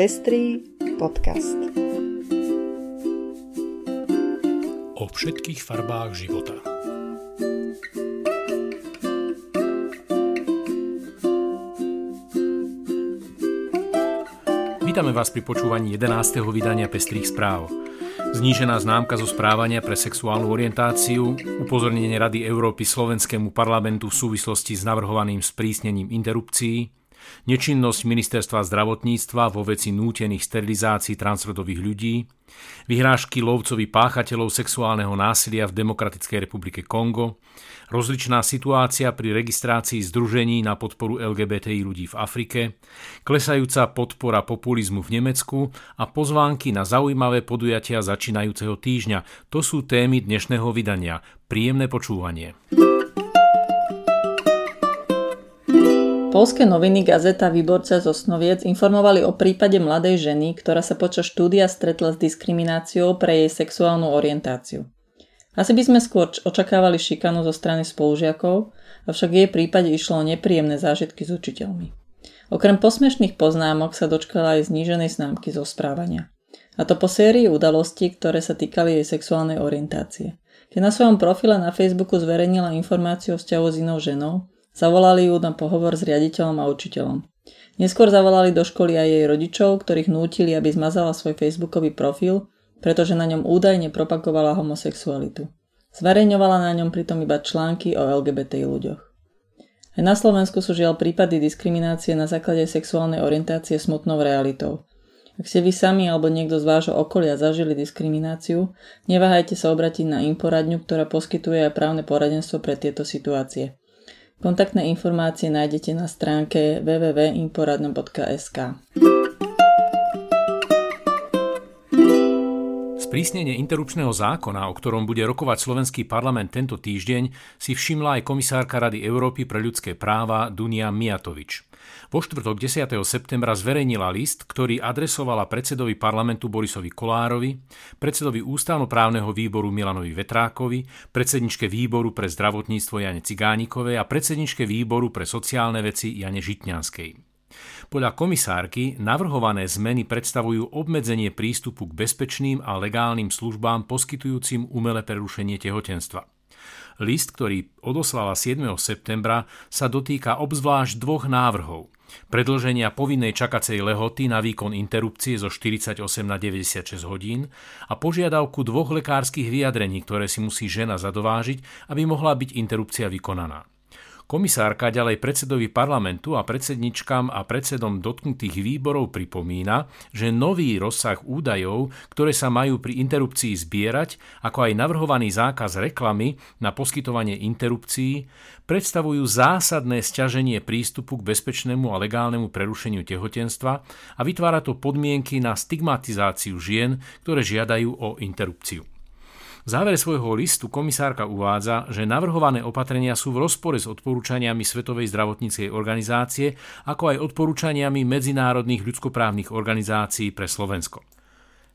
Pestrý podcast. O všetkých farbách života. Vítame vás pri počúvaní 11. vydania Pestrých správ. Znížená známka zo správania pre sexuálnu orientáciu, upozornenie Rady Európy slovenskému parlamentu v súvislosti s navrhovaným sprísnením interrupcií, nečinnosť ministerstva zdravotníctva vo veci nútených sterilizácií transrodových ľudí, vyhrážky lovcovi páchateľov sexuálneho násilia v Demokratickej republike Kongo, rozličná situácia pri registrácii združení na podporu LGBTI ľudí v Afrike, klesajúca podpora populizmu v Nemecku a pozvánky na zaujímavé podujatia začínajúceho týždňa. To sú témy dnešného vydania. Príjemné počúvanie. Poľské noviny Gazeta Výborca z Osnoviec informovali o prípade mladej ženy, ktorá sa počas štúdia stretla s diskrimináciou pre jej sexuálnu orientáciu. Asi by sme skôr očakávali šikanu zo strany spolužiakov, avšak jej prípade išlo o nepríjemné zážitky s učiteľmi. Okrem posmešných poznámok sa dočkala aj zníženej známky zo správania. A to po sérii udalostí, ktoré sa týkali jej sexuálnej orientácie. Keď na svojom profile na Facebooku zverejnila informáciu o vzťahu s inou ženou, zavolali ju na pohovor s riaditeľom a učiteľom. Neskôr zavolali do školy aj jej rodičov, ktorých nútili, aby zmazala svoj facebookový profil, pretože na ňom údajne propagovala homosexualitu. Zverejňovala na ňom pritom iba články o LGBT ľuďoch. Aj na Slovensku sú žiaľ prípady diskriminácie na základe sexuálnej orientácie smutnou realitou. Ak ste vy sami alebo niekto z vášho okolia zažili diskrimináciu, neváhajte sa obratiť na inporadňu, ktorá poskytuje aj právne poradenstvo pre tieto situácie. Kontaktné informácie nájdete na stránke www.inporadne.sk. Sprísnenie interrupčného zákona, o ktorom bude rokovať slovenský parlament tento týždeň, si všimla aj komisárka Rady Európy pre ľudské práva Dunja Mijatović. Vo štvrtok 10. septembra zverejnila list, ktorý adresovala predsedovi parlamentu Borisovi Kolárovi, predsedovi ústavnoprávneho výboru Milanovi Vetrákovi, predsedničke výboru pre zdravotníctvo Jane Cigánikovej a predsedničke výboru pre sociálne veci Jane Žitňanskej. Podľa komisárky navrhované zmeny predstavujú obmedzenie prístupu k bezpečným a legálnym službám poskytujúcim umelé prerušenie tehotenstva. List, ktorý odoslala 7. septembra, sa dotýka obzvlášť dvoch návrhov. Predĺženia povinnej čakacej lehoty na výkon interrupcie zo 48 na 96 hodín a požiadavku dvoch lekárskych vyjadrení, ktoré si musí žena zadovážiť, aby mohla byť interrupcia vykonaná. Komisárka ďalej predsedovi parlamentu a predsedničkám a predsedom dotknutých výborov pripomína, že nový rozsah údajov, ktoré sa majú pri interrupcii zbierať, ako aj navrhovaný zákaz reklamy na poskytovanie interrupcií, predstavujú zásadné sťaženie prístupu k bezpečnému a legálnemu prerušeniu tehotenstva a vytvára to podmienky na stigmatizáciu žien, ktoré žiadajú o interrupciu. V závere svojho listu komisárka uvádza, že navrhované opatrenia sú v rozpore s odporúčaniami Svetovej zdravotníckej organizácie, ako aj odporúčaniami medzinárodných ľudskoprávnych organizácií pre Slovensko.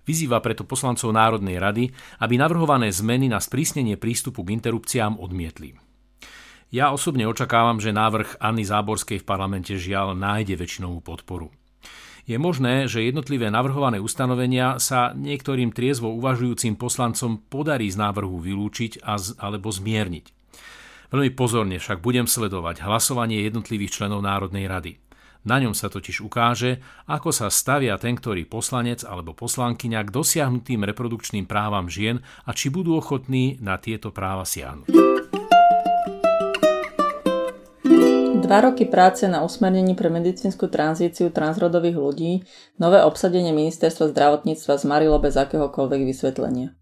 Vyzýva preto poslancov Národnej rady, aby navrhované zmeny na sprísnenie prístupu k interrupciám odmietli. Ja osobne očakávam, že návrh Anny Záborskej v parlamente žiaľ nájde väčšinovú podporu. Je možné, že jednotlivé navrhované ustanovenia sa niektorým triezvo uvažujúcim poslancom podarí z návrhu vylúčiť alebo zmierniť. Veľmi pozorne však budem sledovať hlasovanie jednotlivých členov Národnej rady. Na ňom sa totiž ukáže, ako sa stavia ten, ktorý poslanec alebo poslankyňa k dosiahnutým reprodukčným právam žien a či budú ochotní na tieto práva siahnuť. 2 roky práce na usmernení pre medicínsku tranzíciu transrodových ľudí, nové obsadenie ministerstva zdravotníctva zmarilo bez akéhokoľvek vysvetlenia.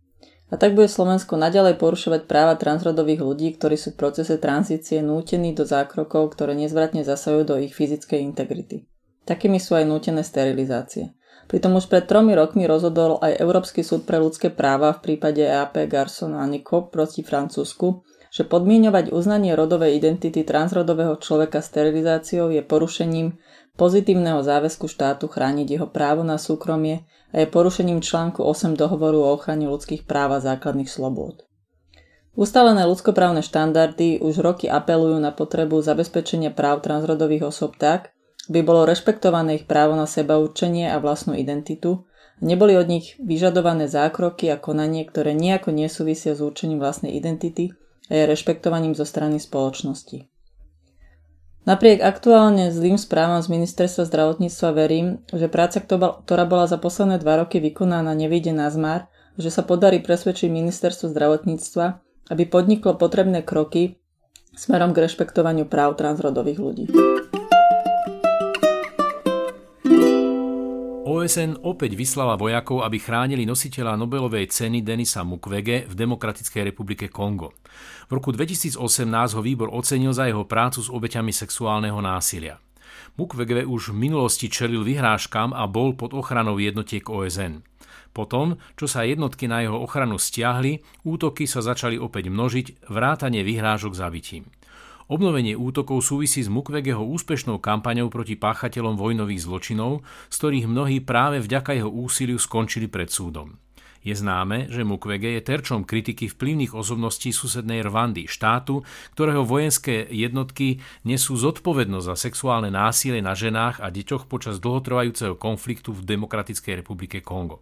A tak bude Slovensko naďalej porušovať práva transrodových ľudí, ktorí sú v procese tranzície nútení do zákrokov, ktoré nezvratne zasahujú do ich fyzickej integrity. Takými sú aj nútené sterilizácie. Pritom už pred 3 rokmi rozhodol aj Európsky súd pre ľudské práva v prípade EAP Garson a Nicot proti Francúzsku, že podmieňovať uznanie rodovej identity transrodového človeka sterilizáciou je porušením pozitívneho záväzku štátu chrániť jeho právo na súkromie a je porušením článku 8 dohovoru o ochrane ľudských práv a základných slobôd. Ustalené ľudskoprávne štandardy už roky apelujú na potrebu zabezpečenia práv transrodových osôb tak, by bolo rešpektované ich právo na seba určenie a vlastnú identitu, neboli od nich vyžadované zákroky a konanie, ktoré nejako nesúvisia s určením vlastnej identity a je rešpektovaním zo strany spoločnosti. Napriek aktuálne zlým správam z ministerstva zdravotníctva verím, že práca, ktorá bola za posledné 2 roky vykonaná, nevyjde na zmar, že sa podarí presvedčiť ministerstvo zdravotníctva, aby podniklo potrebné kroky smerom k rešpektovaniu práv transrodových ľudí. OSN opäť vyslala vojakov, aby chránili nositeľa Nobelovej ceny Denisa Mukwege v Demokratickej republike Kongo. V roku 2018 ho výbor ocenil za jeho prácu s obeťami sexuálneho násilia. Mukwege už v minulosti čelil vyhrážkam a bol pod ochranou jednotiek OSN. Potom, čo sa jednotky na jeho ochranu stiahli, útoky sa začali opäť množiť, vrátane vyhrážok zabitím. Obnovenie útokov súvisí s Mukwegeho úspešnou kampaňou proti páchateľom vojnových zločinov, z ktorých mnohí práve vďaka jeho úsiliu skončili pred súdom. Je známe, že Mukwege je terčom kritiky vplyvných osobností susednej Rwandy, štátu, ktorého vojenské jednotky nesú zodpovednosť za sexuálne násilie na ženách a deťoch počas dlhotrvajúceho konfliktu v Demokratickej republike Kongo.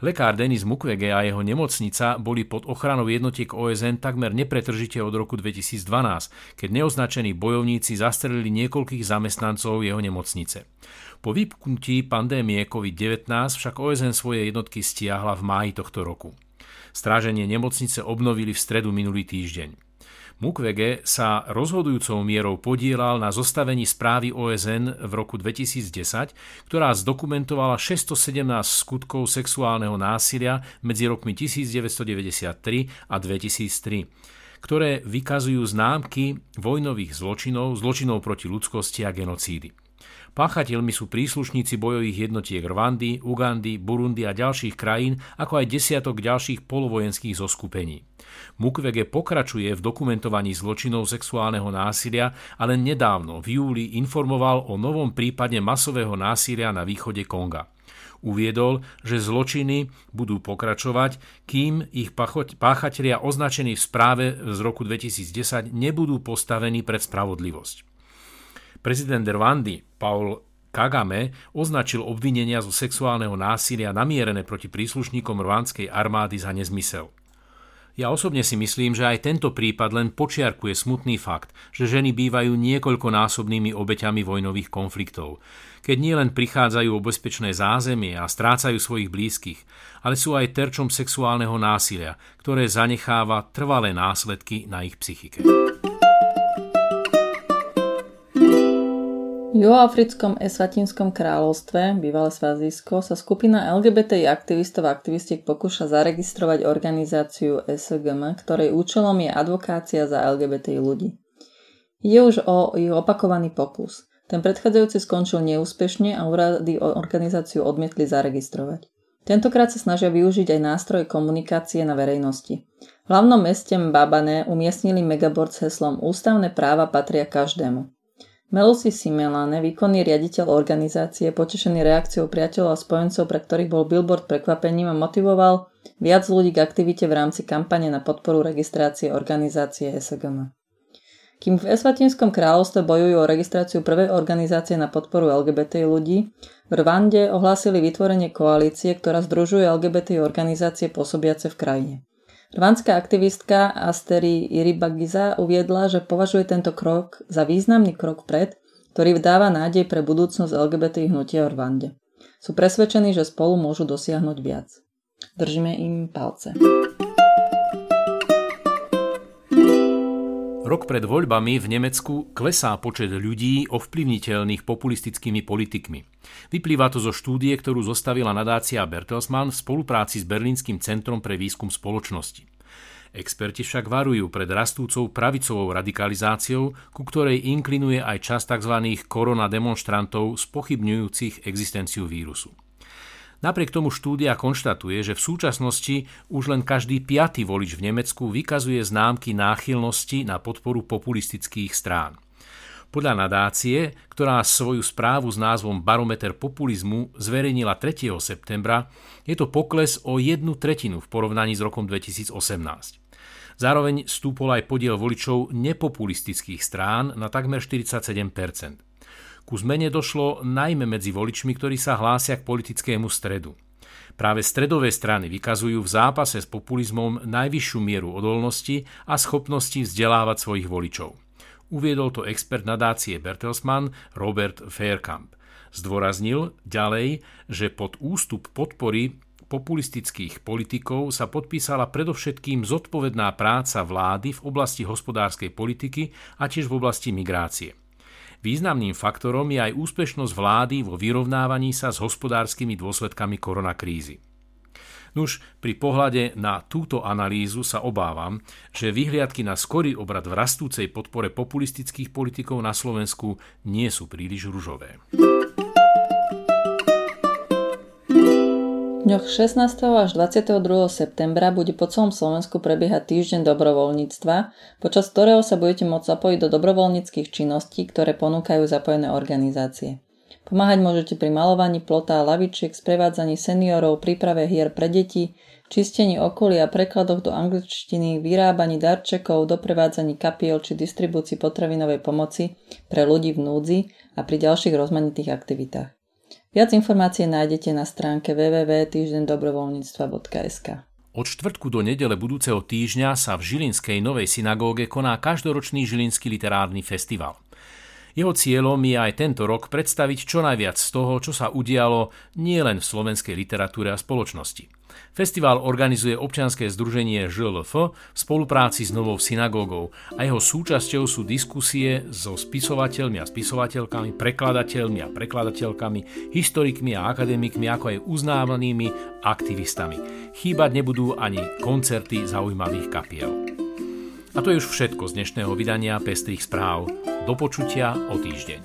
Lekár Denis Mukwege a jeho nemocnica boli pod ochranou jednotiek OSN takmer nepretržite od roku 2012, keď neoznačení bojovníci zastrelili niekoľkých zamestnancov jeho nemocnice. Po vypuknutí pandémie COVID-19 však OSN svoje jednotky stiahla v máji tohto roku. Stráženie nemocnice obnovili v stredu minulý týždeň. Mukwege sa rozhodujúcou mierou podielal na zostavení správy OSN v roku 2010, ktorá zdokumentovala 617 skutkov sexuálneho násilia medzi rokmi 1993 a 2003, ktoré vykazujú známky vojnových zločinov, zločinov proti ľudskosti a genocídy. Páchateľmi sú príslušníci bojových jednotiek Rwandy, Ugandy, Burundi a ďalších krajín, ako aj desiatok ďalších polovojenských zoskupení. Mukwege pokračuje v dokumentovaní zločinov sexuálneho násilia, ale nedávno v júli informoval o novom prípade masového násilia na východe Konga. Uviedol, že zločiny budú pokračovať, kým ich páchatelia označení v správe z roku 2010 nebudú postavení pred spravodlivosť. Prezident Rwandy Paul Kagame označil obvinenia zo sexuálneho násilia namierené proti príslušníkom rwandskej armády za nezmysel. Ja osobne si myslím, že aj tento prípad len počiarkuje smutný fakt, že ženy bývajú niekoľkonásobnými obeťami vojnových konfliktov. Keď nielen prichádzajú o bezpečné zázemie a strácajú svojich blízkych, ale sú aj terčom sexuálneho násilia, ktoré zanecháva trvalé následky na ich psychike. V juhoafrickom Eswatinskom kráľovstve, bývalé Svazijsko, sa skupina LGBTI aktivistov a aktivistiek pokúša zaregistrovať organizáciu SGM, ktorej účelom je advokácia za LGBTI ľudí. Ide už o ich opakovaný pokus. Ten predchádzajúci skončil neúspešne a úrady organizáciu odmietli zaregistrovať. Tentokrát sa snažia využiť aj nástroj komunikácie na verejnosti. V hlavnom meste Mbabane umiestnili megabord s heslom Ústavné práva patria každému. Melusi Simelane, výkonný riaditeľ organizácie, potešený reakciou priateľov a spojencov, pre ktorých bol billboard prekvapením a motivoval viac ľudí k aktivite v rámci kampane na podporu registrácie organizácie SGM. Kým v Eswatinskom kráľovstve bojujú o registráciu prvej organizácie na podporu LGBT ľudí, v Rwande ohlásili vytvorenie koalície, ktorá združuje LGBT organizácie pôsobiace v krajine. Rwandská aktivistka Asteri Irybagiza uviedla, že považuje tento krok za významný krok vpred, ktorý dáva nádej pre budúcnosť LGBT hnutia v Rwande. Sú presvedčení, že spolu môžu dosiahnuť viac. Držíme im palce. Rok pred voľbami v Nemecku klesá počet ľudí ovplyvniteľných populistickými politikmi. Vyplýva to zo štúdie, ktorú zostavila nadácia Bertelsmann v spolupráci s Berlínskym centrom pre výskum spoločnosti. Experti však varujú pred rastúcou pravicovou radikalizáciou, ku ktorej inklinuje aj časť tzv. Koronademonštrantov spochybňujúcich existenciu vírusu. Napriek tomu štúdia konštatuje, že v súčasnosti už len každý 5. volič v Nemecku vykazuje známky náchylnosti na podporu populistických strán. Podľa nadácie, ktorá svoju správu s názvom Barometer populizmu zverejnila 3. septembra, je to pokles o 1/3 v porovnaní s rokom 2018. Zároveň stúpol aj podiel voličov nepopulistických strán na takmer 47%. Ku zmene došlo najmä medzi voličmi, ktorí sa hlásia k politickému stredu. Práve stredové strany vykazujú v zápase s populizmom najvyššiu mieru odolnosti a schopnosti vzdelávať svojich voličov. Uviedol to expert nadácie Bertelsmann Robert Fairkamp. Zdôraznil ďalej, že pod ústup podpory populistických politikov sa podpísala predovšetkým zodpovedná práca vlády v oblasti hospodárskej politiky a tiež v oblasti migrácie. Významným faktorom je aj úspešnosť vlády vo vyrovnávaní sa s hospodárskymi dôsledkami koronakrízy. Nuž, pri pohľade na túto analýzu sa obávam, že vyhliadky na skorý obrat v rastúcej podpore populistických politikov na Slovensku nie sú príliš ružové. V dňoch 16. až 22. septembra bude po celom Slovensku prebiehať týždeň dobrovoľníctva, počas ktorého sa budete môcť zapojiť do dobrovoľníckych činností, ktoré ponúkajú zapojené organizácie. Pomáhať môžete pri malovaní plota a lavičiek, sprevádzaní seniorov, príprave hier pre deti, čistení okolia, prekladoch do angličtiny, vyrábaní darčekov, doprevádzaní kapiel či distribúcii potravinovej pomoci pre ľudí v núdzi a pri ďalších rozmanitých aktivitách. Viac informácie nájdete na stránke www.týždendobrovoľníctva.sk. Od štvrtku do nedele budúceho týždňa sa v žilinskej Novej synagóge koná každoročný žilinský literárny festival. Jeho cieľom je aj tento rok predstaviť čo najviac z toho, čo sa udialo nielen v slovenskej literatúre a spoločnosti. Festival organizuje občianske združenie ŽLF v spolupráci s Novou synagógou a jeho súčasťou sú diskusie so spisovateľmi a spisovateľkami, prekladateľmi a prekladateľkami, historikmi a akademikmi, ako aj uznávanými aktivistami. Chýbať nebudú ani koncerty zaujímavých kapiel. A to je už všetko z dnešného vydania Pestrých správ. Do počutia o týždeň.